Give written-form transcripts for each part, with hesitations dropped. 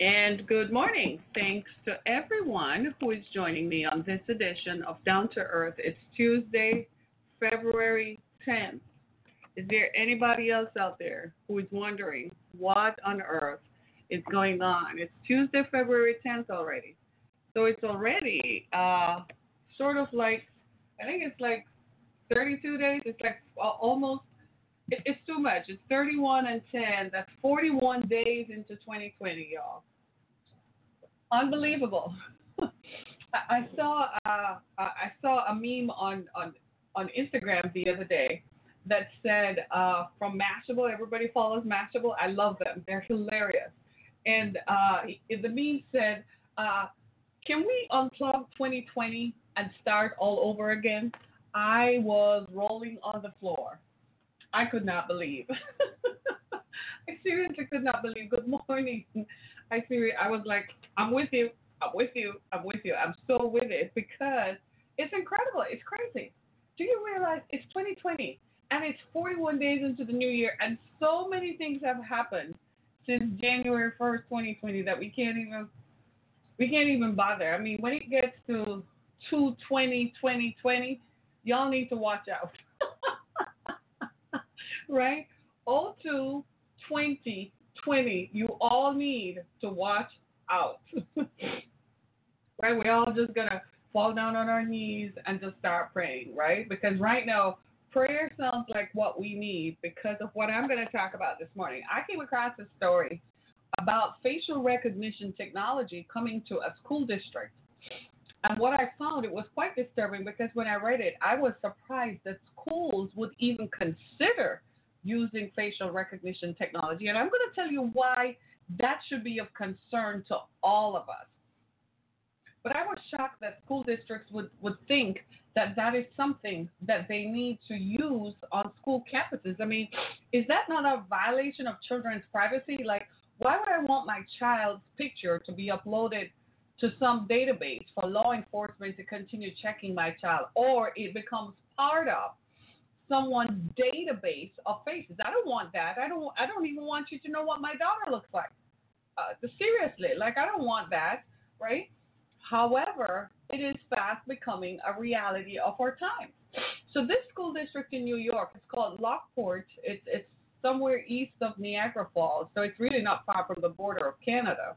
And good morning. Thanks to everyone who is joining me on this edition of Down to Earth. It's Tuesday, February 10th. Is there anybody else out there who is wondering what on earth is going on? It's Tuesday, February 10th already. So it's already sort of like, I think it's like 32 days. It's like almost, it's too much. It's 31 and 10. That's 41 days into 2020, y'all. Unbelievable. I saw a meme on Instagram the other day that said from Mashable. Everybody follows Mashable. I love them. They're hilarious. And the meme said, can we unplug 2020 and start all over again? I was rolling on the floor. I could not believe. I seriously could not believe. Good morning. I was like, I'm with you. I'm with you. I'm with you. I'm so with it because it's incredible. It's crazy. Do you realize it's 2020 and it's 41 days into the new year and so many things have happened since January 1st, 2020 that we can't even bother. I mean, when it gets to 2/20/2020, y'all need to watch out. Right? 02/20/20. You all need to watch out. Right? We're all just going to fall down on our knees and just start praying, right? Because right now, prayer sounds like what we need because of what I'm going to talk about this morning. I came across a story about facial recognition technology coming to a school district. And what I found, it was quite disturbing because when I read it, I was surprised that schools would even consider using facial recognition technology. And I'm going to tell you why that should be of concern to all of us. But I was shocked that school districts would think that that is something that they need to use on school campuses. I mean, is that not a violation of children's privacy? Like, why would I want my child's picture to be uploaded to some database for law enforcement to continue checking my child, or it becomes part of someone's database of faces? I don't want that. I don't even want you to know what my daughter looks like. Seriously, like I don't want that, right? However, it is fast becoming a reality of our time. So this school district in New York, it's called Lockport. It's somewhere east of Niagara Falls, so it's really not far from the border of Canada.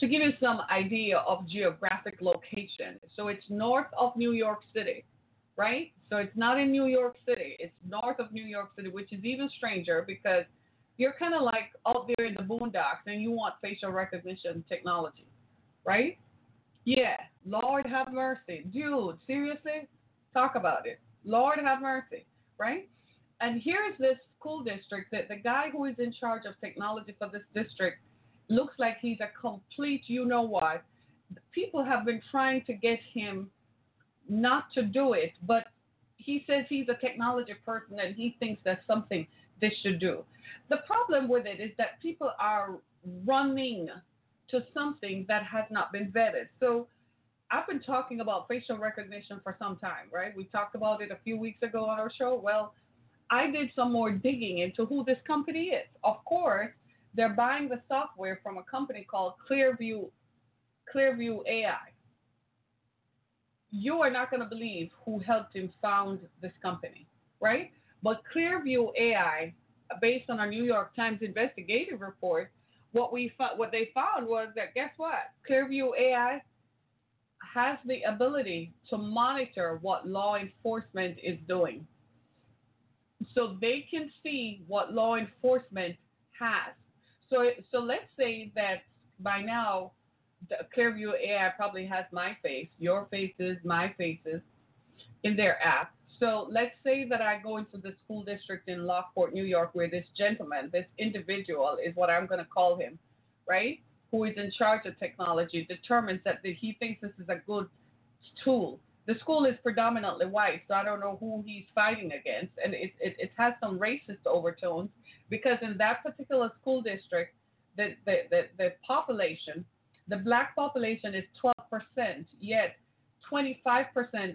To give you some idea of geographic location, so it's north of New York City, right? So it's not in New York City. It's north of New York City, which is even stranger because you're kind of like out there in the boondocks and you want facial recognition technology, right? Yeah. Lord have mercy. Dude, seriously? Talk about it. Lord have mercy, right? And here's this school district that the guy who is in charge of technology for this district looks like he's a complete you-know-what. People have been trying to get him not to do it, but he says he's a technology person and he thinks that's something they should do. The problem with it is that people are running to something that has not been vetted. So I've been talking about facial recognition for some time, right? We talked about it a few weeks ago on our show. Well, I did some more digging into who this company is. Of course, they're buying the software from a company called Clearview AI. You are not going to believe who helped him found this company, right? But Clearview AI, based on a New York Times investigative report, what they found was that, guess what? Clearview AI has the ability to monitor what law enforcement is doing. So they can see what law enforcement has. So let's say that by now, the Clearview AI probably has my face, your faces, my faces in their app. So let's say that I go into the school district in Lockport, New York, where this gentleman, this individual is what I'm going to call him, right, who is in charge of technology, determines that he thinks this is a good tool. The school is predominantly white, so I don't know who he's fighting against. And it has some racist overtones because in that particular school district, the population, the black population is 12%, yet 25%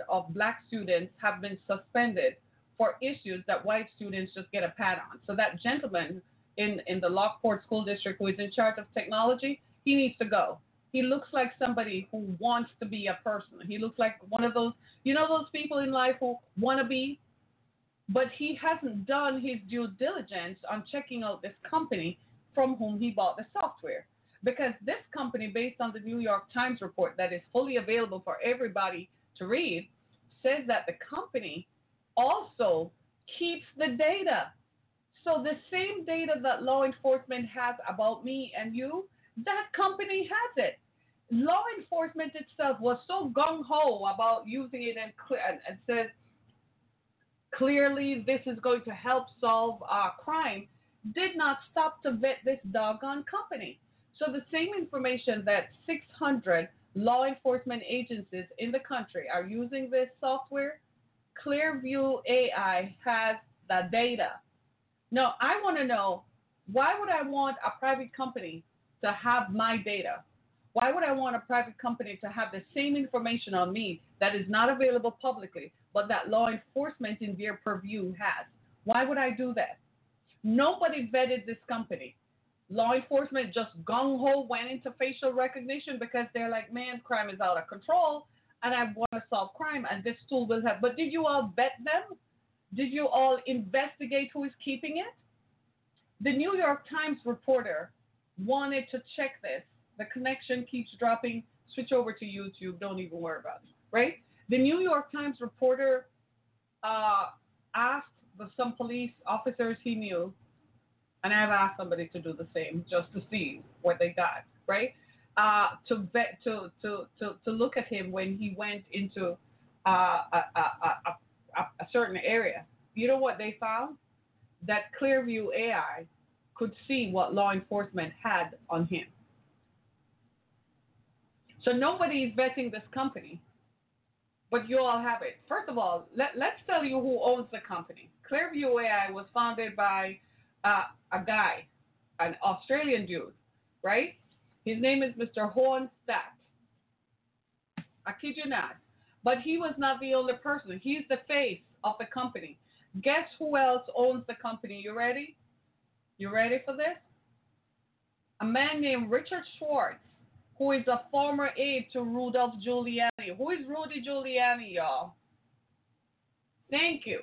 of black students have been suspended for issues that white students just get a pat on. So that gentleman in the Lockport School District who is in charge of technology, he needs to go. He looks like somebody who wants to be a person. He looks like one of those, you know, those people in life who want to be, but he hasn't done his due diligence on checking out this company from whom he bought the software. Because this company, based on the New York Times report that is fully available for everybody to read, says that the company also keeps the data. So the same data that law enforcement has about me and you, that company has it. Law enforcement itself was so gung-ho about using it and says, clearly this is going to help solve our crime, did not stop to vet this doggone company. So the same information that 600 law enforcement agencies in the country are using this software, Clearview AI has the data. Now, I want to know, why would I want a private company to have my data? Why would I want a private company to have the same information on me that is not available publicly, but that law enforcement in their purview has? Why would I do that? Nobody vetted this company. Law enforcement just gung-ho went into facial recognition because they're like, man, crime is out of control, and I want to solve crime, and this tool will help. But did you all vet them? Did you all investigate who is keeping it? The New York Times reporter wanted to check this. The connection keeps dropping. Switch over to YouTube. Don't even worry about it, right? The New York Times reporter asked some police officers he knew, and I've asked somebody to do the same just to see what they got, right? To look at him when he went into a certain area. You know what they found? That Clearview AI could see what law enforcement had on him. So nobody is vetting this company, but you all have it. First of all, let's tell you who owns the company. Clearview AI was founded by a guy, an Australian dude, right? His name is Mr. Hornstadt. I kid you not. But he was not the only person. He's the face of the company. Guess who else owns the company? You ready? You ready for this? A man named Richard Schwartz, who is a former aide to Rudolph Giuliani. Who is Rudy Giuliani, y'all? Thank you.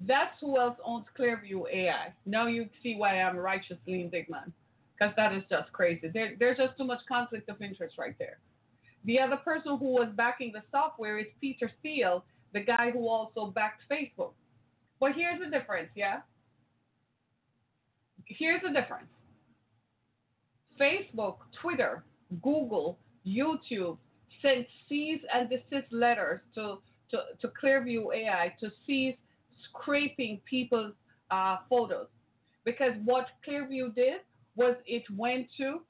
That's who else owns Clearview AI. Now you see why I'm righteously indignant, because that is just crazy. There's just too much conflict of interest right there. The other person who was backing the software is Peter Thiel, the guy who also backed Facebook. But here's the difference, yeah? Here's the difference. Facebook, Twitter, Google, YouTube sent cease and desist letters to Clearview AI to cease scraping people's photos, because what Clearview did was it went to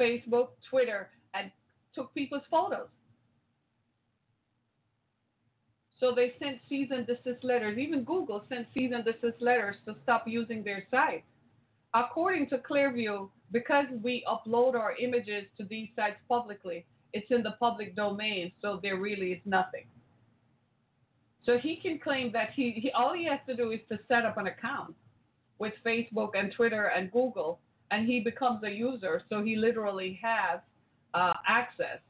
Facebook, Twitter, and took people's photos. So they sent cease and desist letters. Even Google sent cease and desist letters to stop using their site. According to Clearview, because we upload our images to these sites publicly, it's in the public domain, so there really is nothing. So he can claim that he all he has to do is to set up an account with Facebook and Twitter and Google, and he becomes a user, so he literally has access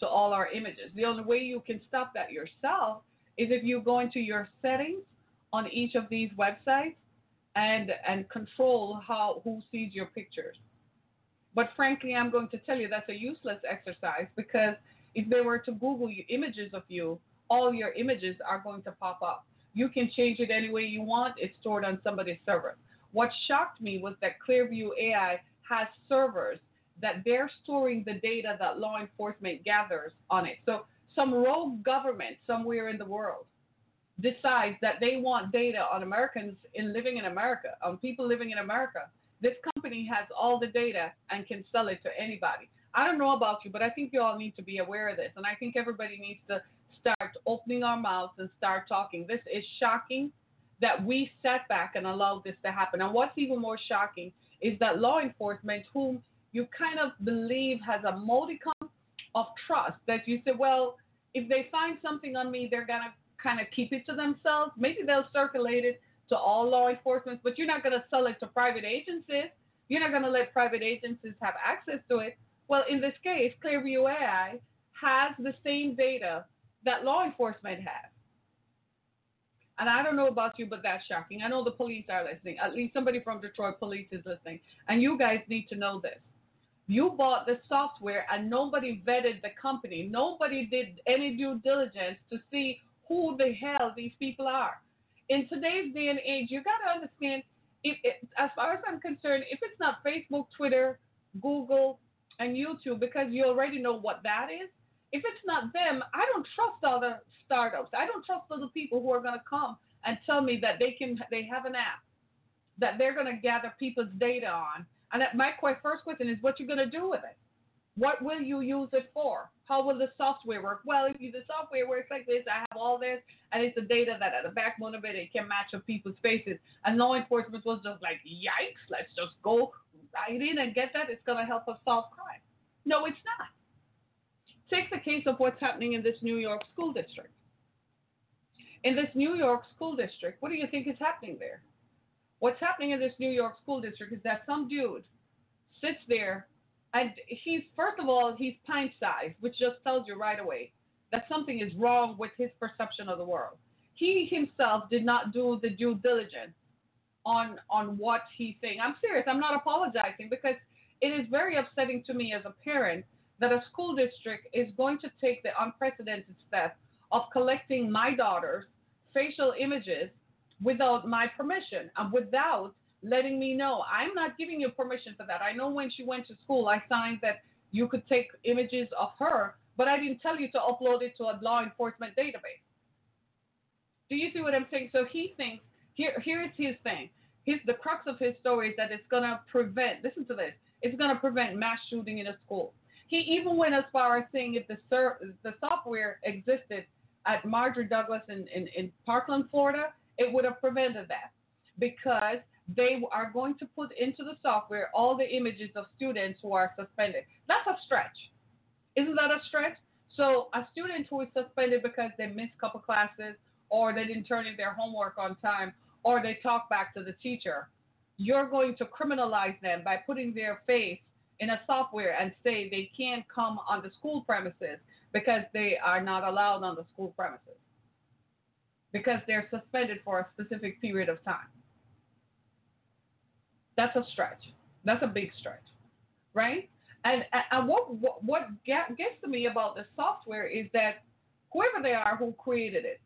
to all our images. The only way you can stop that yourself is if you go into your settings on each of these websites and control who sees your pictures. But frankly, I'm going to tell you that's a useless exercise, because if they were to Google images of you, all your images are going to pop up. You can change it any way you want. It's stored on somebody's server. What shocked me was that Clearview AI has servers that they're storing the data that law enforcement gathers on it. So some rogue government somewhere in the world decides that they want data on Americans in living in America, on people living in America, this company has all the data and can sell it to anybody. I don't know about you, but I think you all need to be aware of this. And I think everybody needs to start opening our mouths and start talking. This is shocking that we sat back and allowed this to happen. And what's even more shocking is that law enforcement, whom you kind of believe has a modicum of trust, that you say, well, if they find something on me, they're going to kind of keep it to themselves. Maybe they'll circulate it to all law enforcement, but you're not going to sell it to private agencies. You're not going to let private agencies have access to it. Well, in this case, Clearview AI has the same data that law enforcement has. And I don't know about you, but that's shocking. I know the police are listening. At least somebody from Detroit police is listening. And you guys need to know this. You bought the software and nobody vetted the company. Nobody did any due diligence to see who the hell these people are. In today's day and age, you got to understand, as far as I'm concerned, if it's not Facebook, Twitter, Google, and YouTube, because you already know what that is, if it's not them, I don't trust other startups. I don't trust other people who are going to come and tell me that they have an app, that they're going to gather people's data on. And my first question is, what you going to do with it? What will you use it for? How will the software work? Well, if the software works like this, I have all this, and it's the data that at the backbone of it, it can match up people's faces. And law enforcement was just like, yikes, let's just go right in and get that. It's going to help us solve crime. No, it's not. Take the case of what's happening in this New York school district. In this New York school district, what do you think is happening there? What's happening in this New York school district is that some dude sits there and he's, first of all, he's pint-sized, which just tells you right away that something is wrong with his perception of the world. He himself did not do the due diligence on what he's saying. I'm serious. I'm not apologizing, because it is very upsetting to me as a parent that a school district is going to take the unprecedented step of collecting my daughter's facial images without my permission and without letting me know. I'm not giving you permission for that. I know when she went to school, I signed that you could take images of her, but I didn't tell you to upload it to a law enforcement database. Do you see what I'm saying? So he thinks, here is his thing. The crux of his story is that it's going to prevent, listen to this, it's going to prevent mass shooting in a school. He even went as far as saying if the software existed at Marjory Douglas in Parkland, Florida, it would have prevented that, because they are going to put into the software all the images of students who are suspended. That's a stretch. Isn't that a stretch? So a student who is suspended because they missed a couple classes, or they didn't turn in their homework on time, or they talk back to the teacher, you're going to criminalize them by putting their face in a software and say they can't come on the school premises because they are not allowed on the school premises, because they're suspended for a specific period of time. That's a stretch. That's a big stretch, right? And what gets to me about the software is that whoever they are who created it,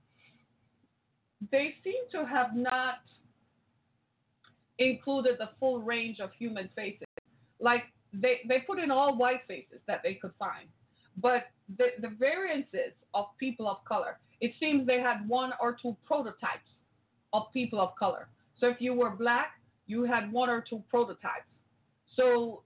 they seem to have not included the full range of human faces. Like, they put in all white faces that they could find, but the variances of people of color, it seems they had one or two prototypes of people of color. So if you were black, you had one or two prototypes. So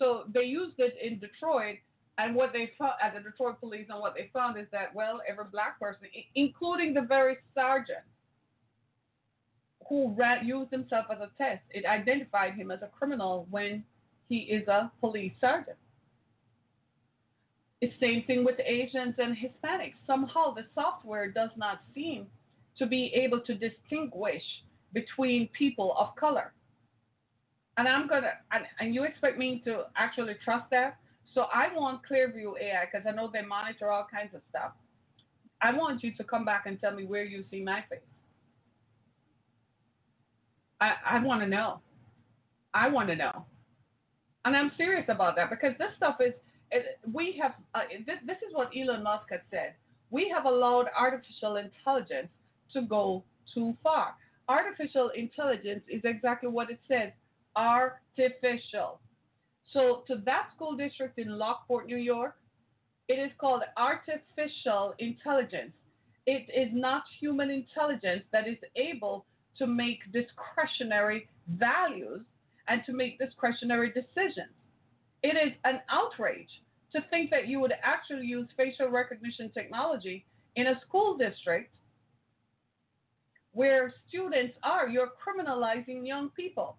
so they used it in Detroit, and what they found at the Detroit police, and what they found is that, well, every black person, including the very sergeant who used himself as a test, it identified him as a criminal when he is a police sergeant. It's the same thing with Asians and Hispanics. Somehow the software does not seem to be able to distinguish between people of color. And and you expect me to actually trust that? So I want Clearview AI, because I know they monitor all kinds of stuff. I want you to come back and tell me where you see my face. I want to know. I want to know. And I'm serious about that, because this stuff is, this is what Elon Musk had said. We have allowed artificial intelligence to go too far. Artificial intelligence is exactly what it says, artificial. So to that school district in Lockport, New York, it is called artificial intelligence. it is not human intelligence that is able to make discretionary values and to make discretionary decisions. It is an outrage to think that you would actually use facial recognition technology in a school district where students are. You're criminalizing young people.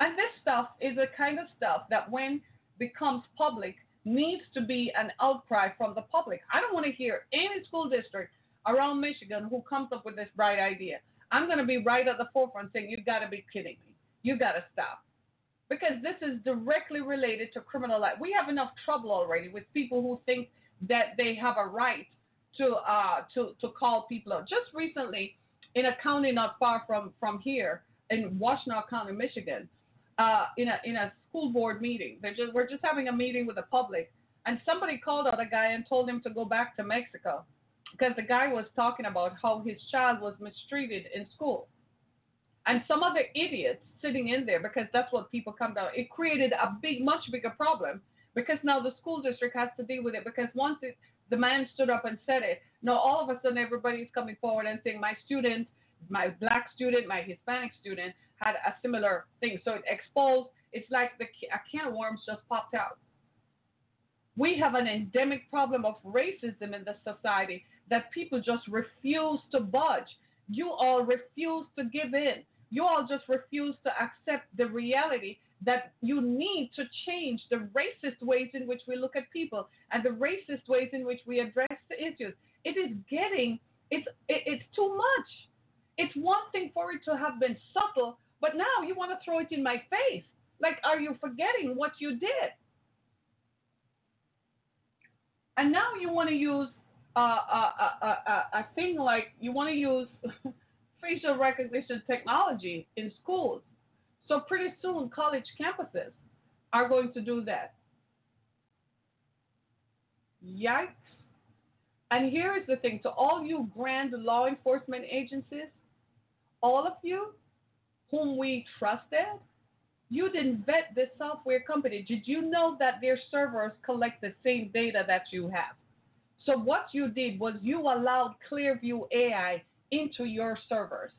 And this stuff is the kind of stuff that when becomes public needs to be an outcry from the public. I don't want to hear any school district around Michigan who comes up with this bright idea. I'm going to be right at the forefront saying, you've got to be kidding me. You've got to stop. Because this is directly related to criminal life. We have enough trouble already with people who think that they have a right to call people out. Just recently, in a county not far from here, in Washtenaw County, Michigan, in a school board meeting, we're just having a meeting with the public, and somebody called out a guy and told him to go back to Mexico because the guy was talking about how his child was mistreated in school. And some other idiots sitting in there, because that's what people come down. It created a much bigger problem, because now the school district has to deal with it, because once the man stood up and said it, now all of a sudden everybody's coming forward and saying, my student, my black student, my Hispanic student had a similar thing. So it exposed, it's like a can of worms just popped out. We have an endemic problem of racism in this society that people just refuse to budge. You all refuse to give in. You all just refuse to accept the reality that you need to change the racist ways in which we look at people and the racist ways in which we address the issues. It's too much. It's one thing for it to have been subtle, but now you want to throw it in my face. Like, are you forgetting what you did? And now you want to use a thing like you want to use facial recognition technology in schools. So pretty soon college campuses are going to do that. Yikes. And here is the thing. To all you grand law enforcement agencies, all of you whom we trusted, you didn't vet this software company. Did you know that their servers collect the same data that you have? So what you did was you allowed Clearview AI into your servers.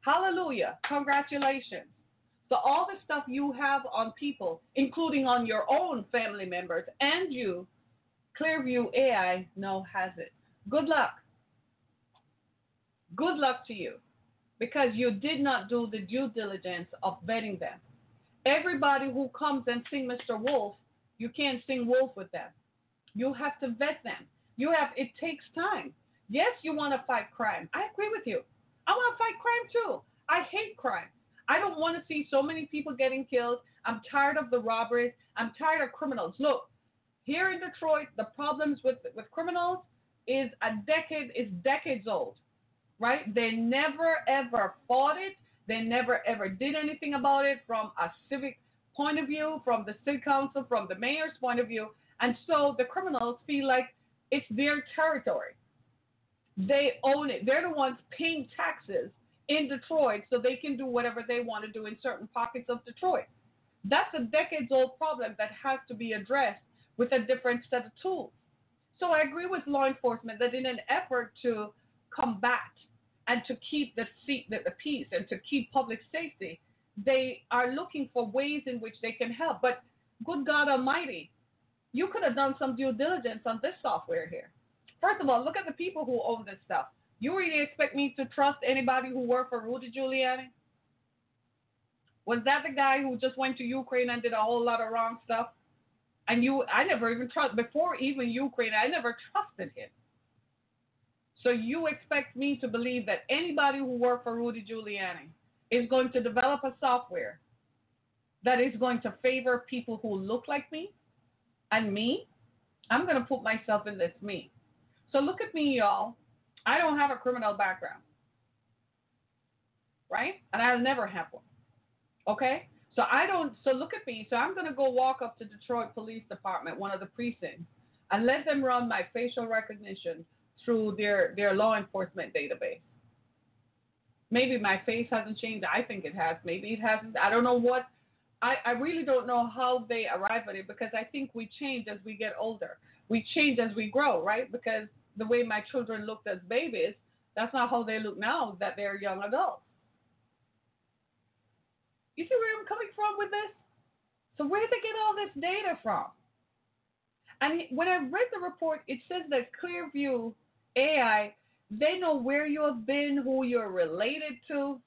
Hallelujah. Congratulations. So all the stuff you have on people, including on your own family members and you, Clearview AI now has it. Good luck. Good luck to you, because you did not do the due diligence of vetting them. Everybody who comes and sing Mr. Wolf, you can't sing Wolf with them. You have to vet them. It takes time. Yes, you want to fight crime. I agree with you. I want to fight crime too. I hate crime. I don't want to see so many people getting killed. I'm tired of the robberies. I'm tired of criminals. Look, here in Detroit, the problems with criminals is decades old, right? They never ever fought it. They never ever did anything about it from a civic point of view, from the city council, from the mayor's point of view. And so the criminals feel like it's their territory. They own it. They're the ones paying taxes in Detroit so they can do whatever they want to do in certain pockets of Detroit. That's a decades-old problem that has to be addressed with a different set of tools. So I agree with law enforcement that in an effort to combat and to keep the peace and to keep public safety, they are looking for ways in which they can help. But good God Almighty, you could have done some due diligence on this software here. First of all, look at the people who own this stuff. You really expect me to trust anybody who worked for Rudy Giuliani? Was that the guy who just went to Ukraine and did a whole lot of wrong stuff? And I never even trust before even Ukraine. I never trusted him. So you expect me to believe that anybody who worked for Rudy Giuliani is going to develop a software that is going to favor people who look like me? And me? I'm going to put myself in this me. So look at me, y'all. I don't have a criminal background, right? And I'll never have one, okay? So look at me. So I'm going to go walk up to Detroit Police Department, one of the precincts, and let them run my facial recognition through their law enforcement database. Maybe my face hasn't changed. I think it has. Maybe it hasn't. I don't know what. I really don't know how they arrive at it, because I think we change as we get older. We change as we grow, right? Because the way my children looked as babies, that's not how they look now that they're young adults. You see where I'm coming from with this? So where did they get all this data from? And when I read the report, it says that Clearview AI, they know where you have been, who you're related to,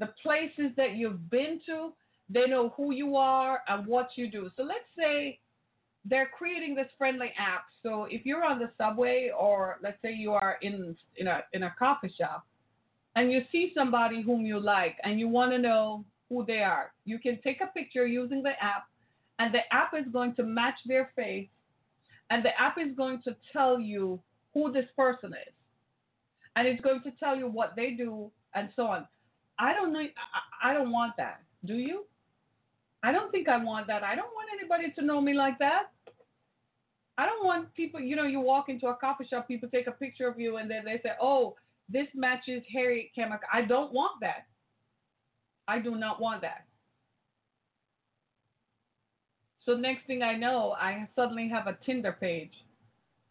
the places that you've been to. They know who you are and what you do. So let's say they're creating this friendly app. So if you're on the subway, or let's say you are in a coffee shop, and you see somebody whom you like and you want to know who they are, you can take a picture using the app, and the app is going to match their face, and the app is going to tell you who this person is, and it's going to tell you what they do and so on. I don't want that. Do you? I don't think I want that. I don't want anybody to know me like that. I don't want people, you walk into a coffee shop, people take a picture of you, and then they say, oh, this matches Harriet Kemmick. I don't want that. I do not want that. So next thing I know, I suddenly have a Tinder page,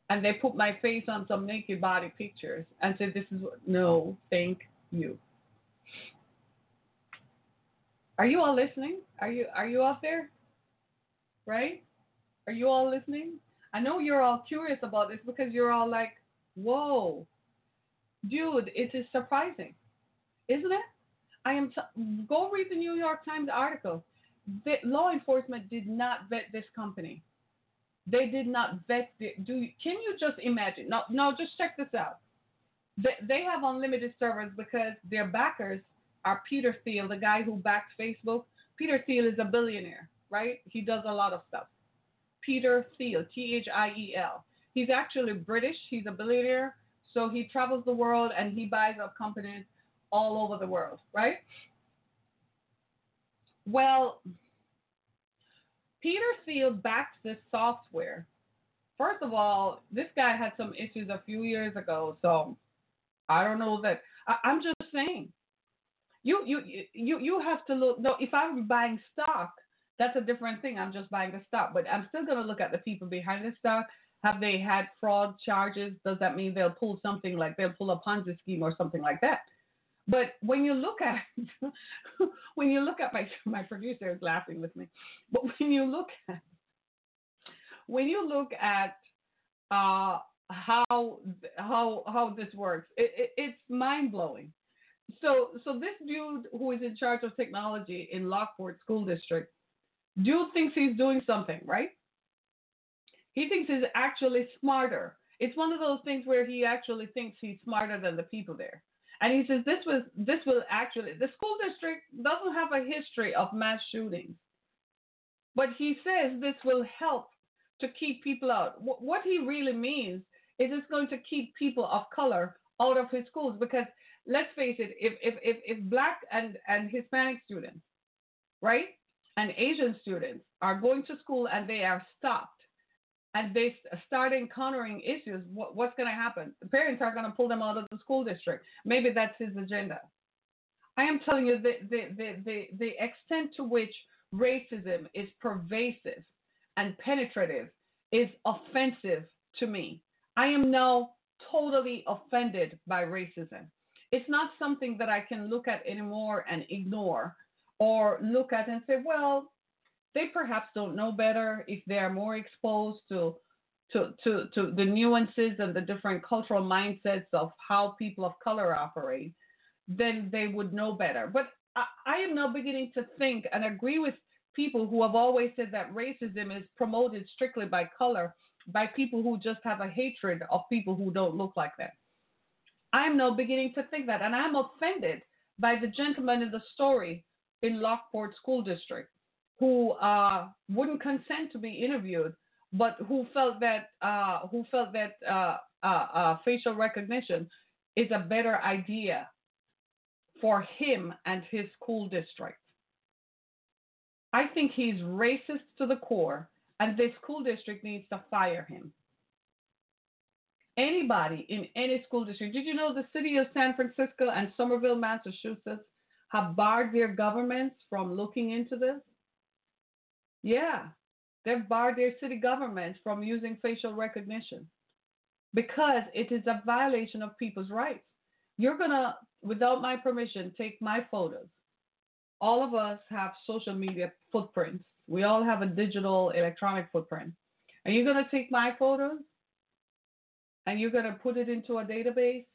and they put my face on some naked body pictures and say, this is what, no, thank you. Are you all listening? Are you out there? Right? Are you all listening? I know you're all curious about this because you're all like, whoa, dude, it is surprising, isn't it? Go read the New York Times article. The law enforcement did not vet this company. They did not vet it. Can you just imagine? No, just check this out. They have unlimited servers because their backers are Peter Thiel, the guy who backed Facebook. Peter Thiel is a billionaire, right? He does a lot of stuff. Peter Thiel, Thiel. He's actually British. He's a billionaire. So he travels the world and he buys up companies all over the world, right? Well, Peter Thiel backed this software. First of all, this guy had some issues a few years ago, so I don't know that. I'm just saying. You have to look. No, if I'm buying stock, that's a different thing. I'm just buying the stock. But I'm still going to look at the people behind the stock. Have they had fraud charges? Does that mean they'll pull something like they'll pull a Ponzi scheme or something like that? But when you look at my producer is laughing with me. But when you look at how this works, it's mind blowing. So this dude who is in charge of technology in Lockport School District, dude thinks he's doing something, right? He thinks he's actually smarter. It's one of those things where he actually thinks he's smarter than the people there. And he says the school district doesn't have a history of mass shootings. But he says this will help to keep people out. What he really means is it's going to keep people of color out of his schools because let's face it, if black and Hispanic students, right, and Asian students are going to school and they are stopped and they start encountering issues, what's going to happen? The parents are going to pull them out of the school district. Maybe that's his agenda. I am telling you the extent to which racism is pervasive and penetrative is offensive to me. I am now totally offended by racism. It's not something that I can look at anymore and ignore or look at and say, well, they perhaps don't know better if they are more exposed to the nuances and the different cultural mindsets of how people of color operate, then they would know better. But I am now beginning to think and agree with people who have always said that racism is promoted strictly by color, by people who just have a hatred of people who don't look like them. I'm now beginning to think that, and I'm offended by the gentleman in the story in Lockport School District who wouldn't consent to be interviewed, but who felt that facial recognition is a better idea for him and his school district. I think he's racist to the core, and this school district needs to fire him. Anybody in any school district. Did you know the city of San Francisco and Somerville, Massachusetts have barred their governments from looking into this? Yeah, they've barred their city governments from using facial recognition. because it is a violation of people's rights. You're going to, without my permission, take my photos. All of us have social media footprints. We all have a digital electronic footprint. Are you going to take my photos and you're going to put it into a database?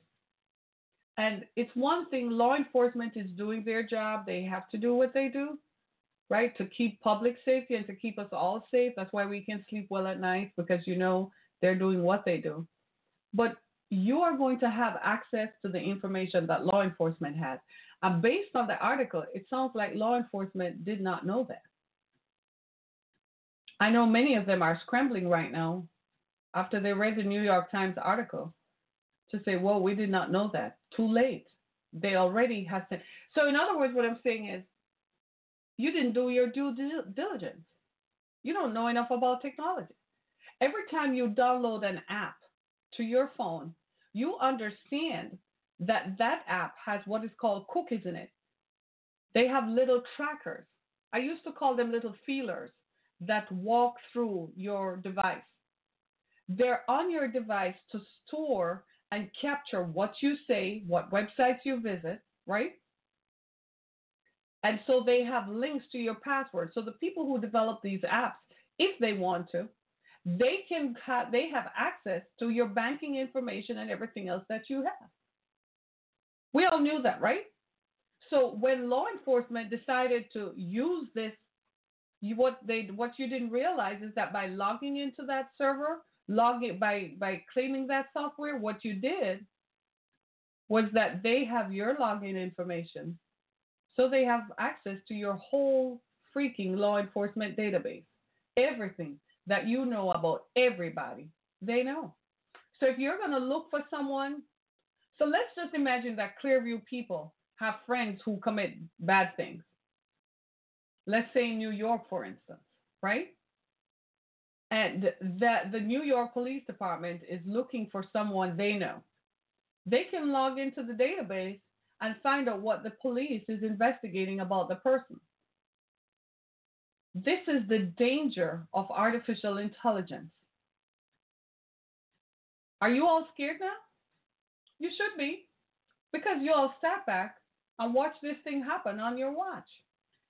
And it's one thing, law enforcement is doing their job. They have to do what they do, right, to keep public safety and to keep us all safe. That's why we can sleep well at night, because you know they're doing what they do. But you are going to have access to the information that law enforcement has. And based on the article, it sounds like law enforcement did not know that. I know many of them are scrambling right now after they read the New York Times article to say, well, we did not know that. Too late. They already have said. So in other words, what I'm saying is, you didn't do your due diligence. You don't know enough about technology. Every time you download an app to your phone, you understand that that app has what is called cookies in it. They have little trackers. I used to call them little feelers that walk through your device. They're on your device to store and capture what you say, what websites you visit, right? And so they have links to your password. So the people who develop these apps, if they want to, they have access to your banking information and everything else that you have. We all knew that, right? So when law enforcement decided to use this, what you didn't realize is that by logging into that server, by claiming that software, what you did was that they have your login information. So they have access to your whole freaking law enforcement database. Everything that you know about everybody, they know. So if you're going to look for someone, so let's just imagine that Clearview people have friends who commit bad things. Let's say New York, for instance, right? And that the New York Police Department is looking for someone they know. They can log into the database and find out what the police is investigating about the person. This is the danger of artificial intelligence. Are you all scared now? You should be, because you all sat back and watched this thing happen on your watch.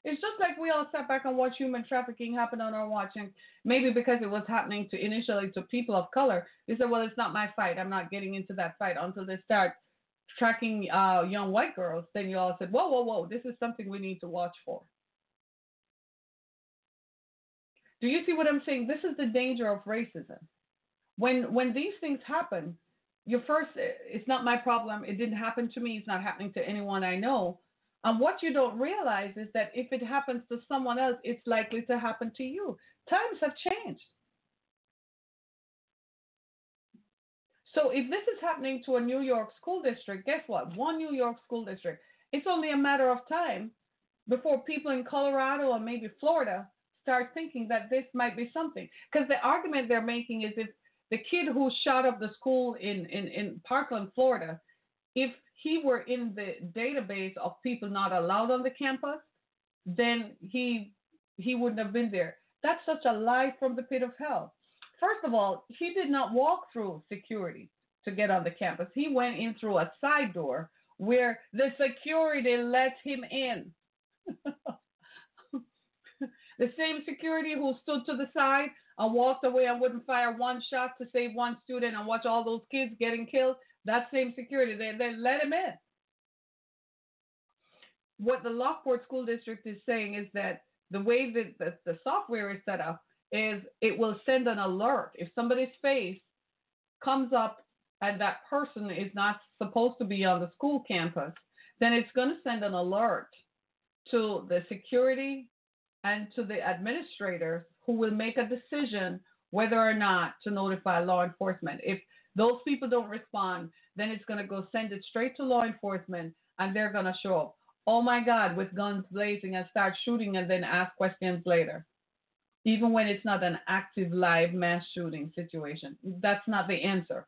It's just like we all sat back and watched human trafficking happen on our watch, and maybe because it was happening initially to people of color, you said, well, it's not my fight. I'm not getting into that fight until they start tracking young white girls. Then you all said, whoa, whoa, whoa, this is something we need to watch for. Do you see what I'm saying? This is the danger of racism. When these things happen, your first, it's not my problem. It didn't happen to me. It's not happening to anyone I know. And what you don't realize is that if it happens to someone else, it's likely to happen to you. Times have changed. So if this is happening to a New York school district, guess what? One New York school district. It's only a matter of time before people in Colorado or maybe Florida start thinking that this might be something. Because the argument they're making is if the kid who shot up the school in Parkland, Florida, if he were in the database of people not allowed on the campus, then he wouldn't have been there. That's such a lie from the pit of hell. First of all, he did not walk through security to get on the campus. He went in through a side door where the security let him in. The same security who stood to the side and walked away and wouldn't fire one shot to save one student and watch all those kids getting killed, that same security, they let him in. What the Lockport School District is saying is that the way that the software is set up is it will send an alert. If somebody's face comes up and that person is not supposed to be on the school campus, then it's going to send an alert to the security and to the administrators, who will make a decision whether or not to notify law enforcement. If those people don't respond, then it's going to go send it straight to law enforcement, and they're going to show up, oh my God, with guns blazing and start shooting and then ask questions later, even when it's not an active live mass shooting situation. That's not the answer.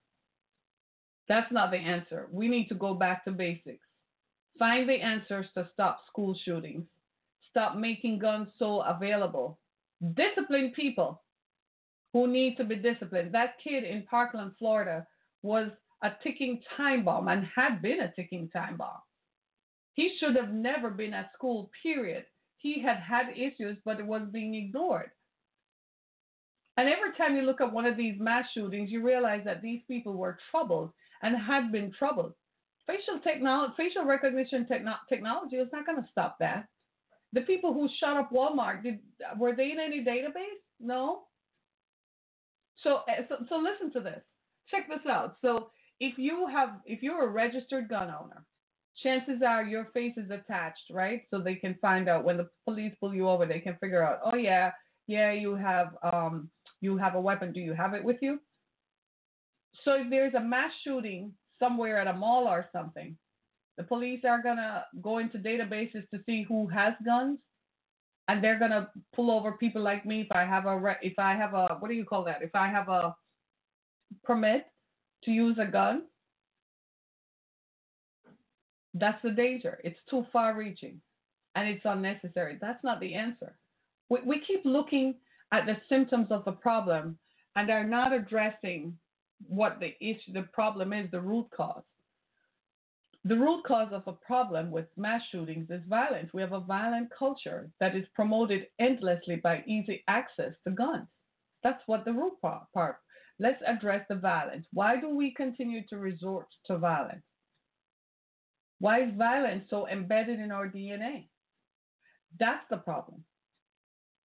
That's not the answer. We need to go back to basics. Find the answers to stop school shootings. Stop making guns so available. Discipline people who need to be disciplined. That kid in Parkland, Florida, was a ticking time bomb and had been a ticking time bomb. He should have never been at school, period. He had had issues, but it was being ignored. And every time you look at one of these mass shootings, you realize that these people were troubled and had been troubled. Facial recognition technology is not going to stop that. The people who shot up Walmart, were they in any database? No. So listen to this. Check this out. So if you're a registered gun owner, chances are your face is attached, right? So they can find out when the police pull you over, they can figure out, oh yeah, you have a weapon. Do you have it with you? So if there's a mass shooting somewhere at a mall or something, the police are going to go into databases to see who has guns, and they're going to pull over people like me if I have a permit to use a gun. That's the danger. It's too far-reaching, and it's unnecessary. That's not the answer. We keep looking at the symptoms of the problem and are not addressing what the issue, the problem is, the root cause. The root cause of a problem with mass shootings is violence. We have a violent culture that is promoted endlessly by easy access to guns. That's what the root part. Let's address the violence. Why do we continue to resort to violence? Why is violence so embedded in our DNA? That's the problem.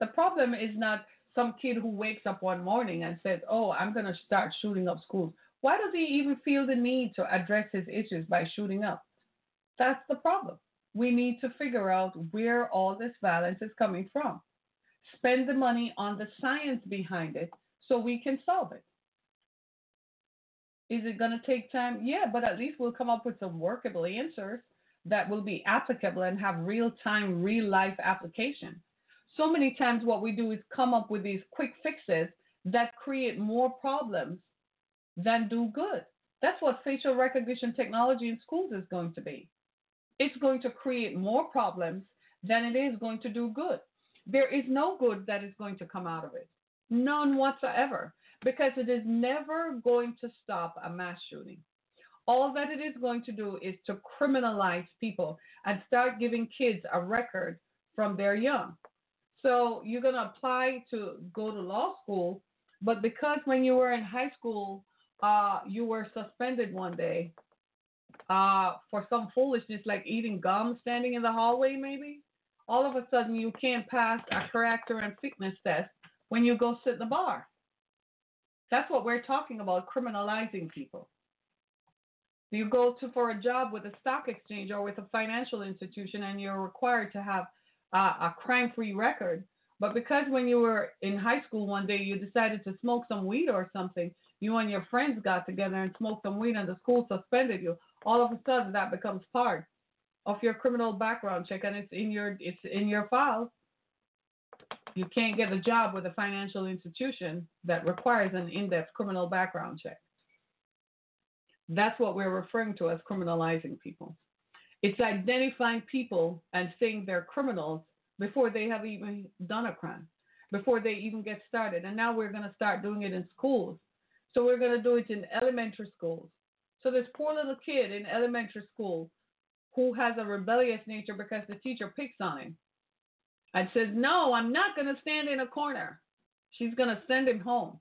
The problem is not some kid who wakes up one morning and says, oh, I'm going to start shooting up schools. Why does he even feel the need to address his issues by shooting up? That's the problem. We need to figure out where all this violence is coming from. Spend the money on the science behind it so we can solve it. Is it going to take time? Yeah, but at least we'll come up with some workable answers that will be applicable and have real-time, real-life application. So many times what we do is come up with these quick fixes that create more problems than do good. That's what facial recognition technology in schools is going to be. It's going to create more problems than it is going to do good. There is no good that is going to come out of it. None whatsoever. Because it is never going to stop a mass shooting. All that it is going to do is to criminalize people and start giving kids a record from their young. So you're going to apply to go to law school, but because when you were in high school, you were suspended one day for some foolishness like eating gum, standing in the hallway maybe, all of a sudden you can't pass a character and fitness test when you go sit in the bar. That's what we're talking about, criminalizing people. You go for a job with a stock exchange or with a financial institution and you're required to have a crime-free record, but because when you were in high school one day you decided to smoke some weed or something, you and your friends got together and smoked some weed and the school suspended you, all of a sudden that becomes part of your criminal background check and it's in your files. You can't get a job with a financial institution that requires an in-depth criminal background check. That's what we're referring to as criminalizing people. It's identifying people and saying they're criminals before they have even done a crime, before they even get started. And now we're going to start doing it in schools. So we're going to do it in elementary schools. So this poor little kid in elementary school who has a rebellious nature because the teacher picks on him and says, no, I'm not going to stand in a corner. She's going to send him home.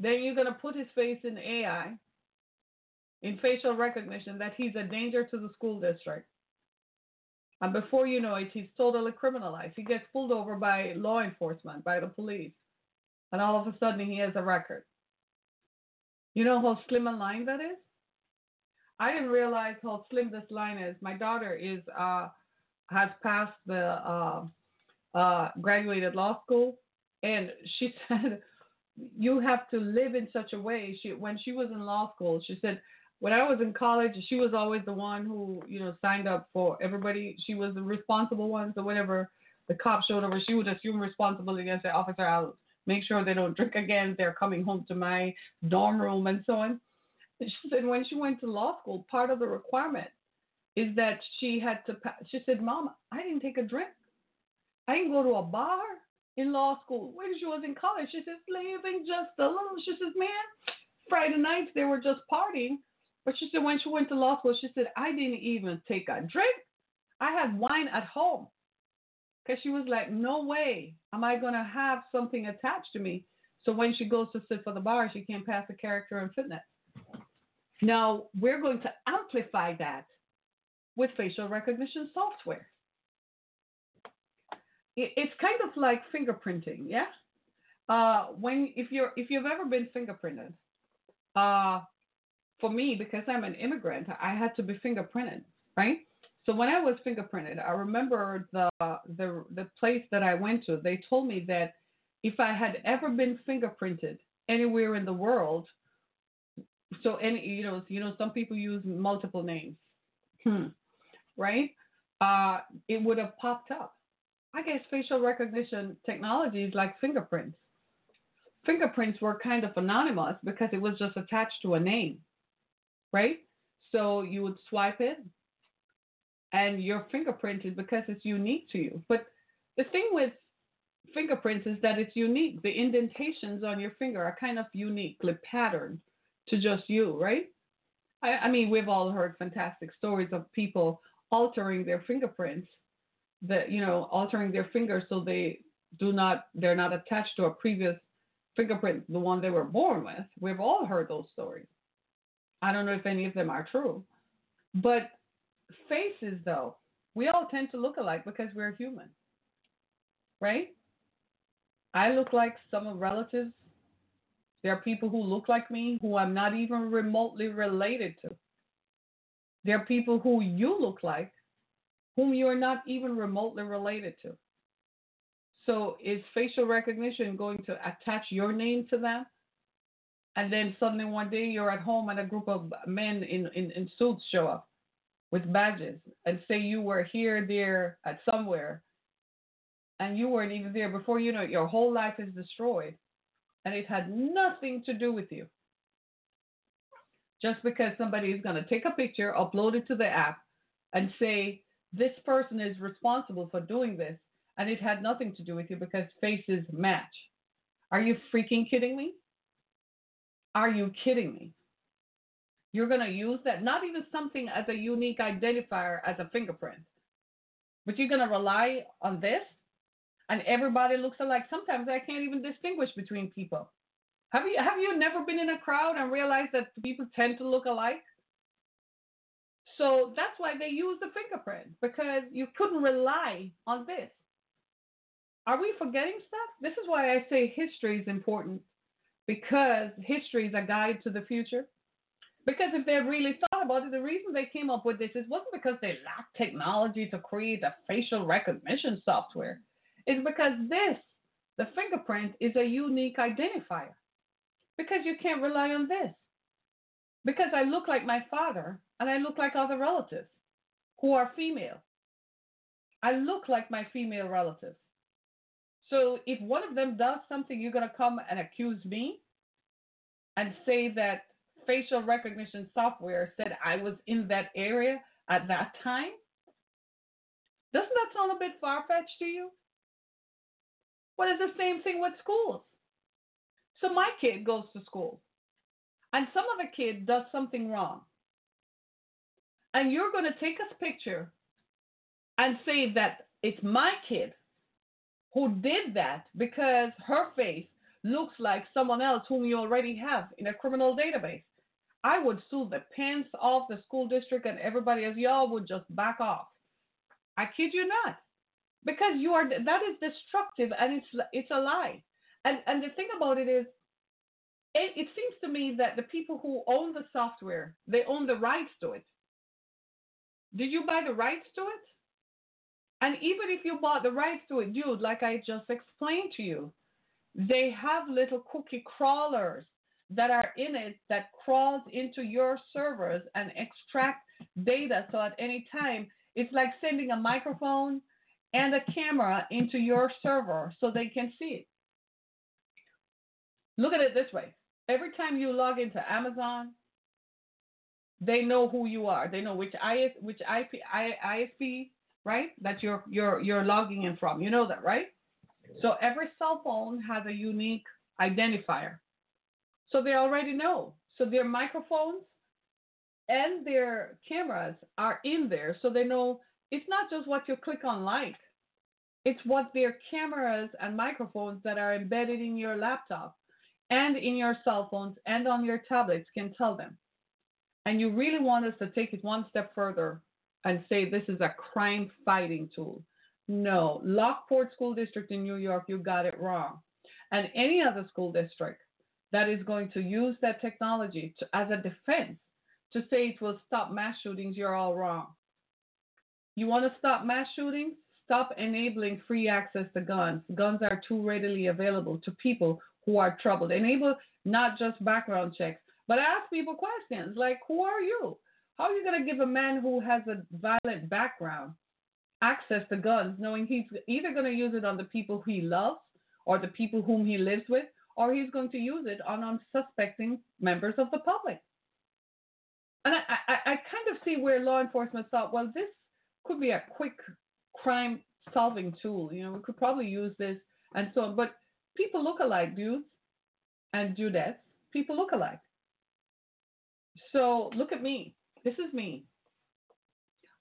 Then you're going to put his face in AI, in facial recognition, that he's a danger to the school district. And before you know it, he's totally criminalized. He gets pulled over by law enforcement, by the police. And all of a sudden, he has a record. You know how slim a line that is? I didn't realize how slim this line is. My daughter is... has passed the graduated law school, and she said, you have to live in such a way. When she was in law school, she said, when I was in college, she was always the one who, signed up for everybody. She was the responsible one, so whenever the cops showed over, she would assume responsibility and say, officer, I'll make sure they don't drink again. They're coming home to my dorm room and so on. And she said when she went to law school, part of the requirement is that she said, Mama, I didn't take a drink. I didn't go to a bar in law school. When she was in college, she says, living just a little. She says, man, Friday nights they were just partying. But she said when she went to law school, she said, I didn't even take a drink. I had wine at home. Because she was like, no way am I going to have something attached to me. So when she goes to sit for the bar, she can't pass the character and fitness. Now, we're going to amplify that with facial recognition software. It's kind of like fingerprinting, yeah? If you've ever been fingerprinted, for me, because I'm an immigrant, I had to be fingerprinted, right? So when I was fingerprinted, I remember the place that I went to, they told me that if I had ever been fingerprinted anywhere in the world, so any, you know, some people use multiple names, right? It would have popped up. I guess facial recognition technology is like fingerprints. Fingerprints were kind of anonymous because it was just attached to a name, right? So you would swipe it, and your fingerprint is because it's unique to you. But the thing with fingerprints is that it's unique. The indentations on your finger are kind of uniquely patterned to just you, right? I mean, we've all heard fantastic stories of people altering their fingerprints, that, you know, altering their fingers so they're not attached to a previous fingerprint, the one they were born with. We've all heard those stories. I don't know if any of them are true. But faces, though, we all tend to look alike because we're human, right? I look like some relatives. There are people who look like me who I'm not even remotely related to. There are people who you look like whom you are not even remotely related to. So is facial recognition going to attach your name to them? And then suddenly one day you're at home and a group of men in suits show up with badges and say you were here, there, at somewhere, and you weren't even there. Before you know it, your whole life is destroyed. And it had nothing to do with you. Just because somebody is going to take a picture, upload it to the app, and say, this person is responsible for doing this, and it had nothing to do with you because faces match. Are you freaking kidding me? Are you kidding me? You're going to use that, not even something as a unique identifier as a fingerprint, but you're going to rely on this? And everybody looks alike. Sometimes I can't even distinguish between people. Have you never been in a crowd and realized that people tend to look alike? So that's why they use the fingerprint, because you couldn't rely on this. Are we forgetting stuff? This is why I say history is important, because history is a guide to the future. Because if they really thought about it, the reason they came up with this wasn't because they lacked technology to create a facial recognition software. It's because the fingerprint, is a unique identifier. Because you can't rely on this. Because I look like my father and I look like other relatives who are female. I look like my female relatives. So if one of them does something, you're going to come and accuse me and say that facial recognition software said I was in that area at that time? Doesn't that sound a bit far-fetched to you? Well, it's the same thing with schools. So my kid goes to school, and some other kid does something wrong. And you're going to take a picture and say that it's my kid who did that because her face looks like someone else whom you already have in a criminal database. I would sue the pants off the school district, and everybody as y'all would just back off. I kid you not. Because that is destructive, and it's a lie. And the thing about it is, it seems to me that the people who own the software, they own the rights to it. Did you buy the rights to it? And even if you bought the rights to it, dude, like I just explained to you, they have little cookie crawlers that are in it that crawls into your servers and extract data. So at any time, it's like sending a microphone and a camera into your server so they can see it. Look at it this way. Every time you log into Amazon, they know who you are. They know which ISP, right, that you're logging in from. You know that, right? So every cell phone has a unique identifier. So they already know. So their microphones and their cameras are in there. So they know it's not just what you click on like. It's what their cameras and microphones that are embedded in your laptop and in your cell phones and on your tablets can tell them. And you really want us to take it one step further and say this is a crime-fighting tool. No, Lockport School District in New York, you got it wrong. And any other school district that is going to use that technology as a defense to say it will stop mass shootings, you're all wrong. You want to stop mass shootings? Stop enabling free access to guns. Guns are too readily available to people who are troubled. Enable not just background checks, but ask people questions like, who are you? How are you going to give a man who has a violent background access to guns, knowing he's either going to use it on the people he loves or the people whom he lives with, or he's going to use it on unsuspecting members of the public? And I kind of see where law enforcement thought, well, this could be a quick crime-solving tool. You know, we could probably use this and so on. But people look alike, dudes and dudettes. People look alike. So look at me. This is me.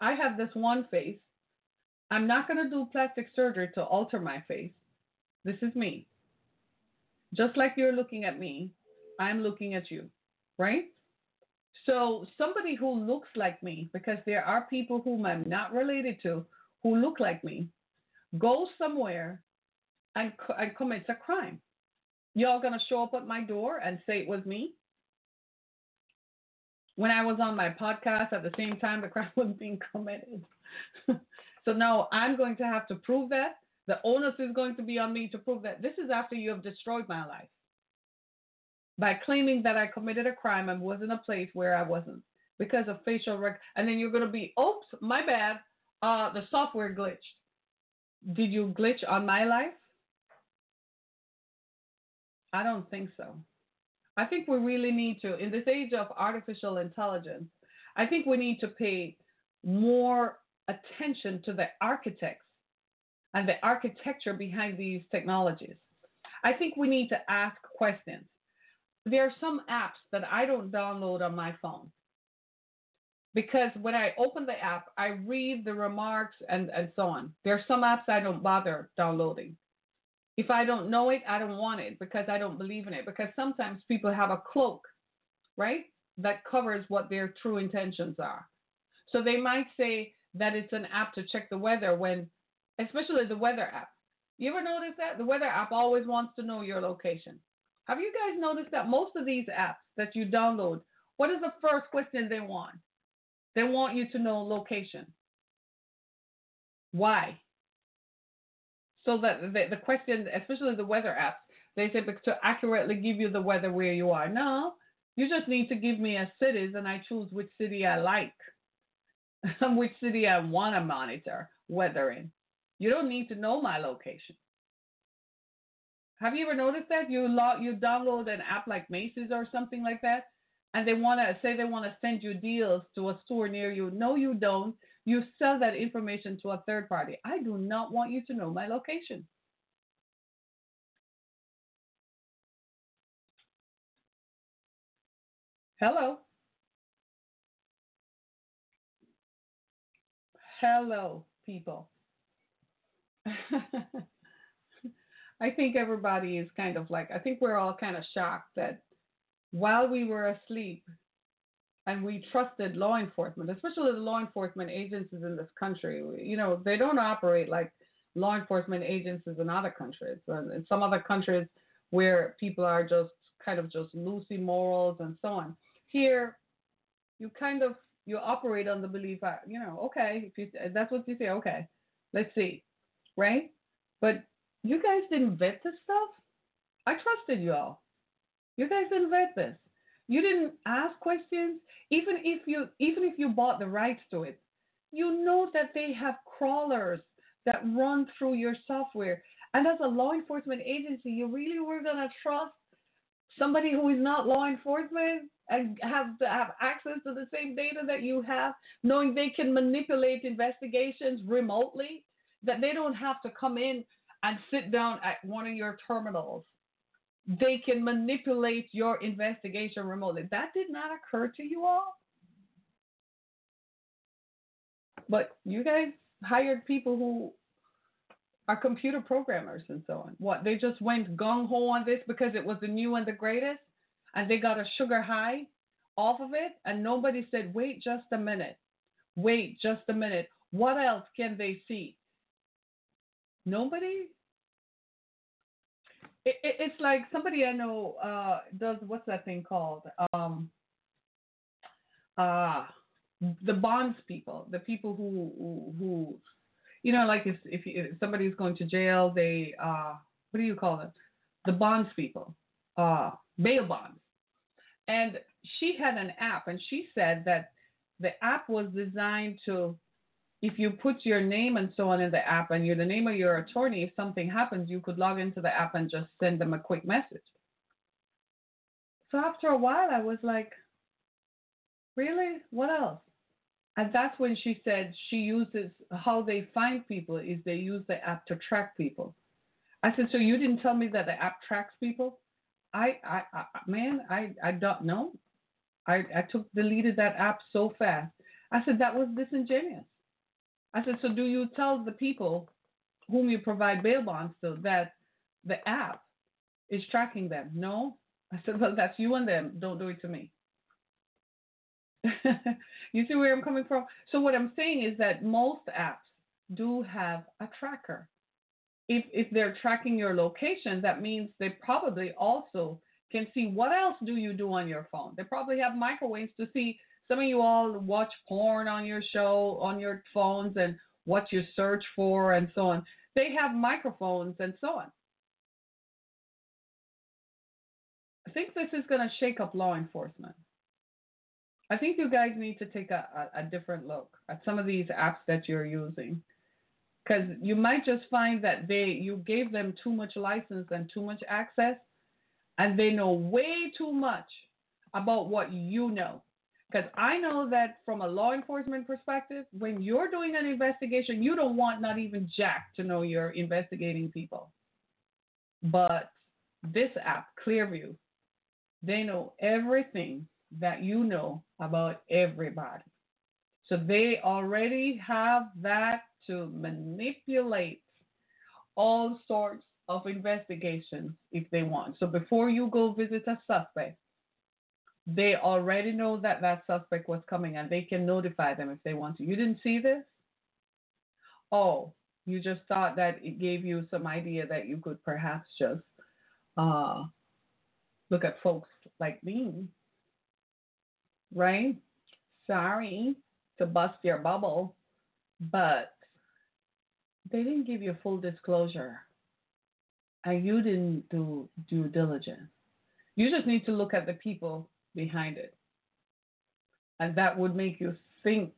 I have this one face. I'm not going to do plastic surgery to alter my face. This is me. Just like you're looking at me, I'm looking at you, right? So somebody who looks like me, because there are people whom I'm not related to who look like me, goes somewhere and commits a crime. Y'all going to show up at my door and say it was me? When I was on my podcast, at the same time, the crime was being committed. So now I'm going to have to prove that. The onus is going to be on me to prove that. This is after you have destroyed my life by claiming that I committed a crime and was in a place where I wasn't because of facial recognition. And then you're going to be, oops, my bad. The software glitched. Did you glitch on my life? I don't think so. I think we really need to, in this age of artificial intelligence, I think we need to pay more attention to the architects and the architecture behind these technologies. I think we need to ask questions. There are some apps that I don't download on my phone because when I open the app, I read the remarks and so on. There are some apps I don't bother downloading. If I don't know it, I don't want it because I don't believe in it. Because sometimes people have a cloak, right, that covers what their true intentions are. So they might say that it's an app to check the weather when, especially the weather app. You ever notice that? The weather app always wants to know your location. Have you guys noticed that most of these apps that you download, what is the first question they want? They want you to know location. Why? So that the question, especially the weather apps, they say to accurately give you the weather where you are. No, you just need to give me a cities and I choose which city I like, which city I want to monitor weather in. You don't need to know my location. Have you ever noticed that? You download an app like Macy's or something like that, and they want to say they want to send you deals to a store near you. No, you don't. You sell that information to a third party. I do not want you to know my location. Hello. Hello, people. I think everybody is kind of like, I think we're all kind of shocked that while we were asleep, and we trusted law enforcement, especially the law enforcement agencies in this country. You know, they don't operate like law enforcement agencies in other countries. In some other countries where people are just kind of just loosey morals and so on. Here, you operate on the belief, you know, okay, if that's what you say, okay, let's see, right? But you guys didn't vet this stuff. I trusted you all. You guys didn't vet this. You didn't ask questions. Even if you bought the rights to it, you know that they have crawlers that run through your software. And as a law enforcement agency, you really were going to trust somebody who is not law enforcement and have access to the same data that you have, knowing they can manipulate investigations remotely, that they don't have to come in and sit down at one of your terminals they can manipulate your investigation remotely. That did not occur to you all? But you guys hired people who are computer programmers and so on. What, they just went gung-ho on this because it was the new and the greatest, and they got a sugar high off of it, and nobody said, wait just a minute. Wait just a minute. What else can they see? Nobody? It's like somebody I know does, what's that thing called? The bonds people, the people who you know, like if somebody's going to jail, they, what do you call them? The bonds people, bail bonds. And she had an app, and she said that the app was designed to, if you put your name and so on in the app and you're the name of your attorney, if something happens, you could log into the app and just send them a quick message. So after a while, I was like, really? What else? And that's when she said she uses, how they find people is they use the app to track people. I said, so you didn't tell me that the app tracks people? I don't know. I deleted that app so fast. I said, that was disingenuous. I said, so do you tell the people whom you provide bail bonds to that the app is tracking them? No. I said, well, that's you and them. Don't do it to me. You see where I'm coming from? So what I'm saying is that most apps do have a tracker. If they're tracking your location, that means they probably also can see what else do you do on your phone. They probably have microwaves to see. Some of you all watch porn on your show, on your phones, and what you search for and so on. They have microphones and so on. I think this is going to shake up law enforcement. I think you guys need to take a different look at some of these apps that you're using, because you might just find that you gave them too much license and too much access, and they know way too much about what you know. Because I know that from a law enforcement perspective, when you're doing an investigation, you don't want not even Jack to know you're investigating people. But this app, Clearview, they know everything that you know about everybody. So they already have that to manipulate all sorts of investigations if they want. So before you go visit a suspect, they already know that suspect was coming, and they can notify them if they want to. You didn't see this? Oh, you just thought that it gave you some idea that you could perhaps just look at folks like me, right? Sorry to bust your bubble, but they didn't give you full disclosure, and you didn't do due diligence. You just need to look at the people behind it. And that would make you think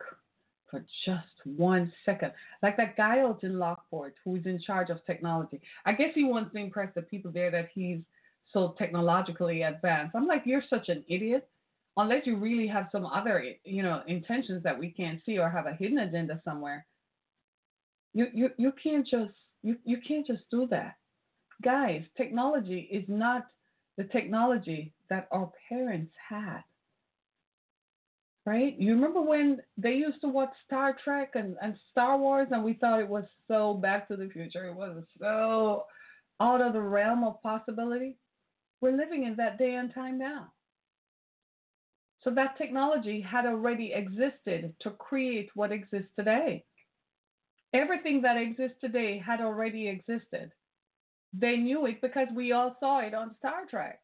for just 1 second. Like that guy out in Lockport who's in charge of technology. I guess he wants to impress the people there that he's so technologically advanced. I'm like, you're such an idiot. Unless you really have some other, intentions that we can't see, or have a hidden agenda somewhere. You can't just do that. Guys, technology is not the technology that our parents had, right? You remember when they used to watch Star Trek and Star Wars, and we thought it was so Back to the Future. It was so out of the realm of possibility. We're living in that day and time now. So that technology had already existed to create what exists today. Everything that exists today had already existed. They knew it because we all saw it on Star Trek.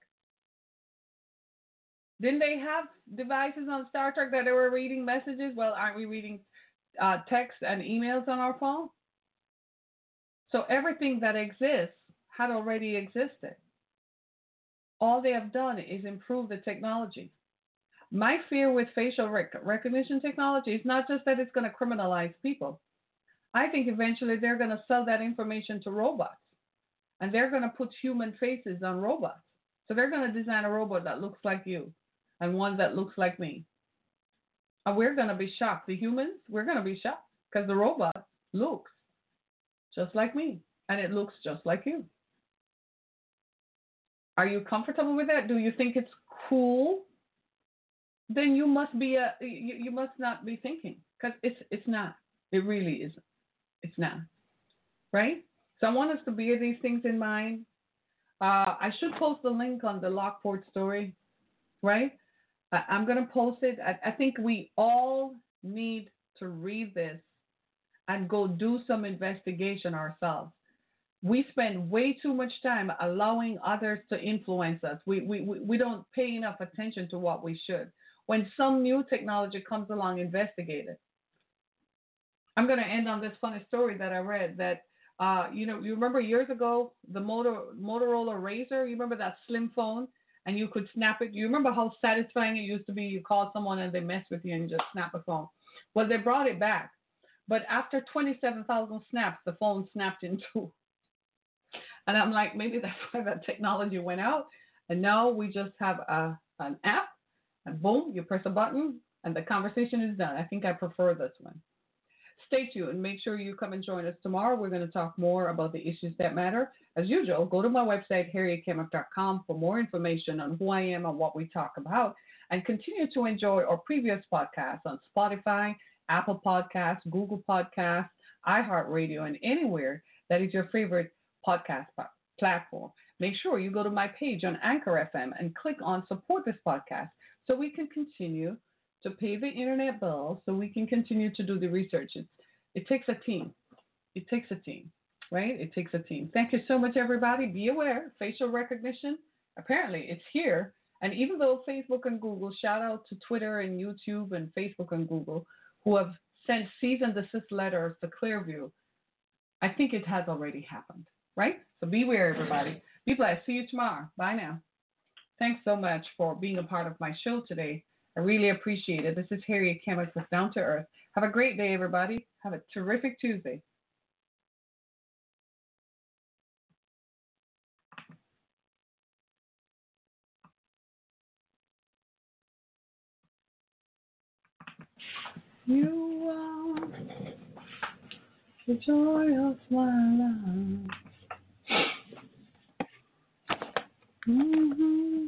Didn't they have devices on Star Trek that they were reading messages? Well, aren't we reading texts and emails on our phone? So everything that exists had already existed. All they have done is improve the technology. My fear with facial recognition technology is not just that it's going to criminalize people. I think eventually they're going to sell that information to robots. And they're going to put human faces on robots. So they're going to design a robot that looks like you and one that looks like me. And we're going to be shocked. The humans, we're going to be shocked because the robot looks just like me and it looks just like you. Are you comfortable with that? Do you think it's cool? Then you must be you must not be thinking, because it's not. It really isn't. It's not. Right? So I want us to bear these things in mind. I should post the link on the Lockport story, right? I'm going to post it. I think we all need to read this and go do some investigation ourselves. We spend way too much time allowing others to influence us. We don't pay enough attention to what we should. When some new technology comes along, investigate it. I'm going to end on this funny story that I read that, you remember years ago, the Motorola Razr, you remember that slim phone and you could snap it? You remember how satisfying it used to be? You called someone and they messed with you and you just snap the phone. Well, they brought it back. But after 27,000 snaps, the phone snapped in two. And I'm like, maybe that's why that technology went out. And now we just have an app and boom, you press a button and the conversation is done. I think I prefer this one. Stay tuned. Make sure you come and join us tomorrow. We're going to talk more about the issues that matter. As usual, go to my website, harrietkemmick.com, for more information on who I am and what we talk about. And continue to enjoy our previous podcasts on Spotify, Apple Podcasts, Google Podcasts, iHeartRadio, and anywhere that is your favorite podcast platform. Make sure you go to my page on Anchor FM and click on Support This Podcast so we can continue to pay the internet bills, so we can continue to do the research. It takes a team. It takes a team, right? It takes a team. Thank you so much, everybody. Be aware, facial recognition, apparently it's here. And even though Facebook and Google, shout out to Twitter and YouTube and Facebook and Google, who have sent cease and desist letters to Clearview, I think it has already happened, right? So beware, everybody. Be blessed. See you tomorrow. Bye now. Thanks so much for being a part of my show today. I really appreciate it. This is Harriet Kemmick with Down to Earth. Have a great day, everybody. Have a terrific Tuesday. You are the joy of my life. Mm-hmm.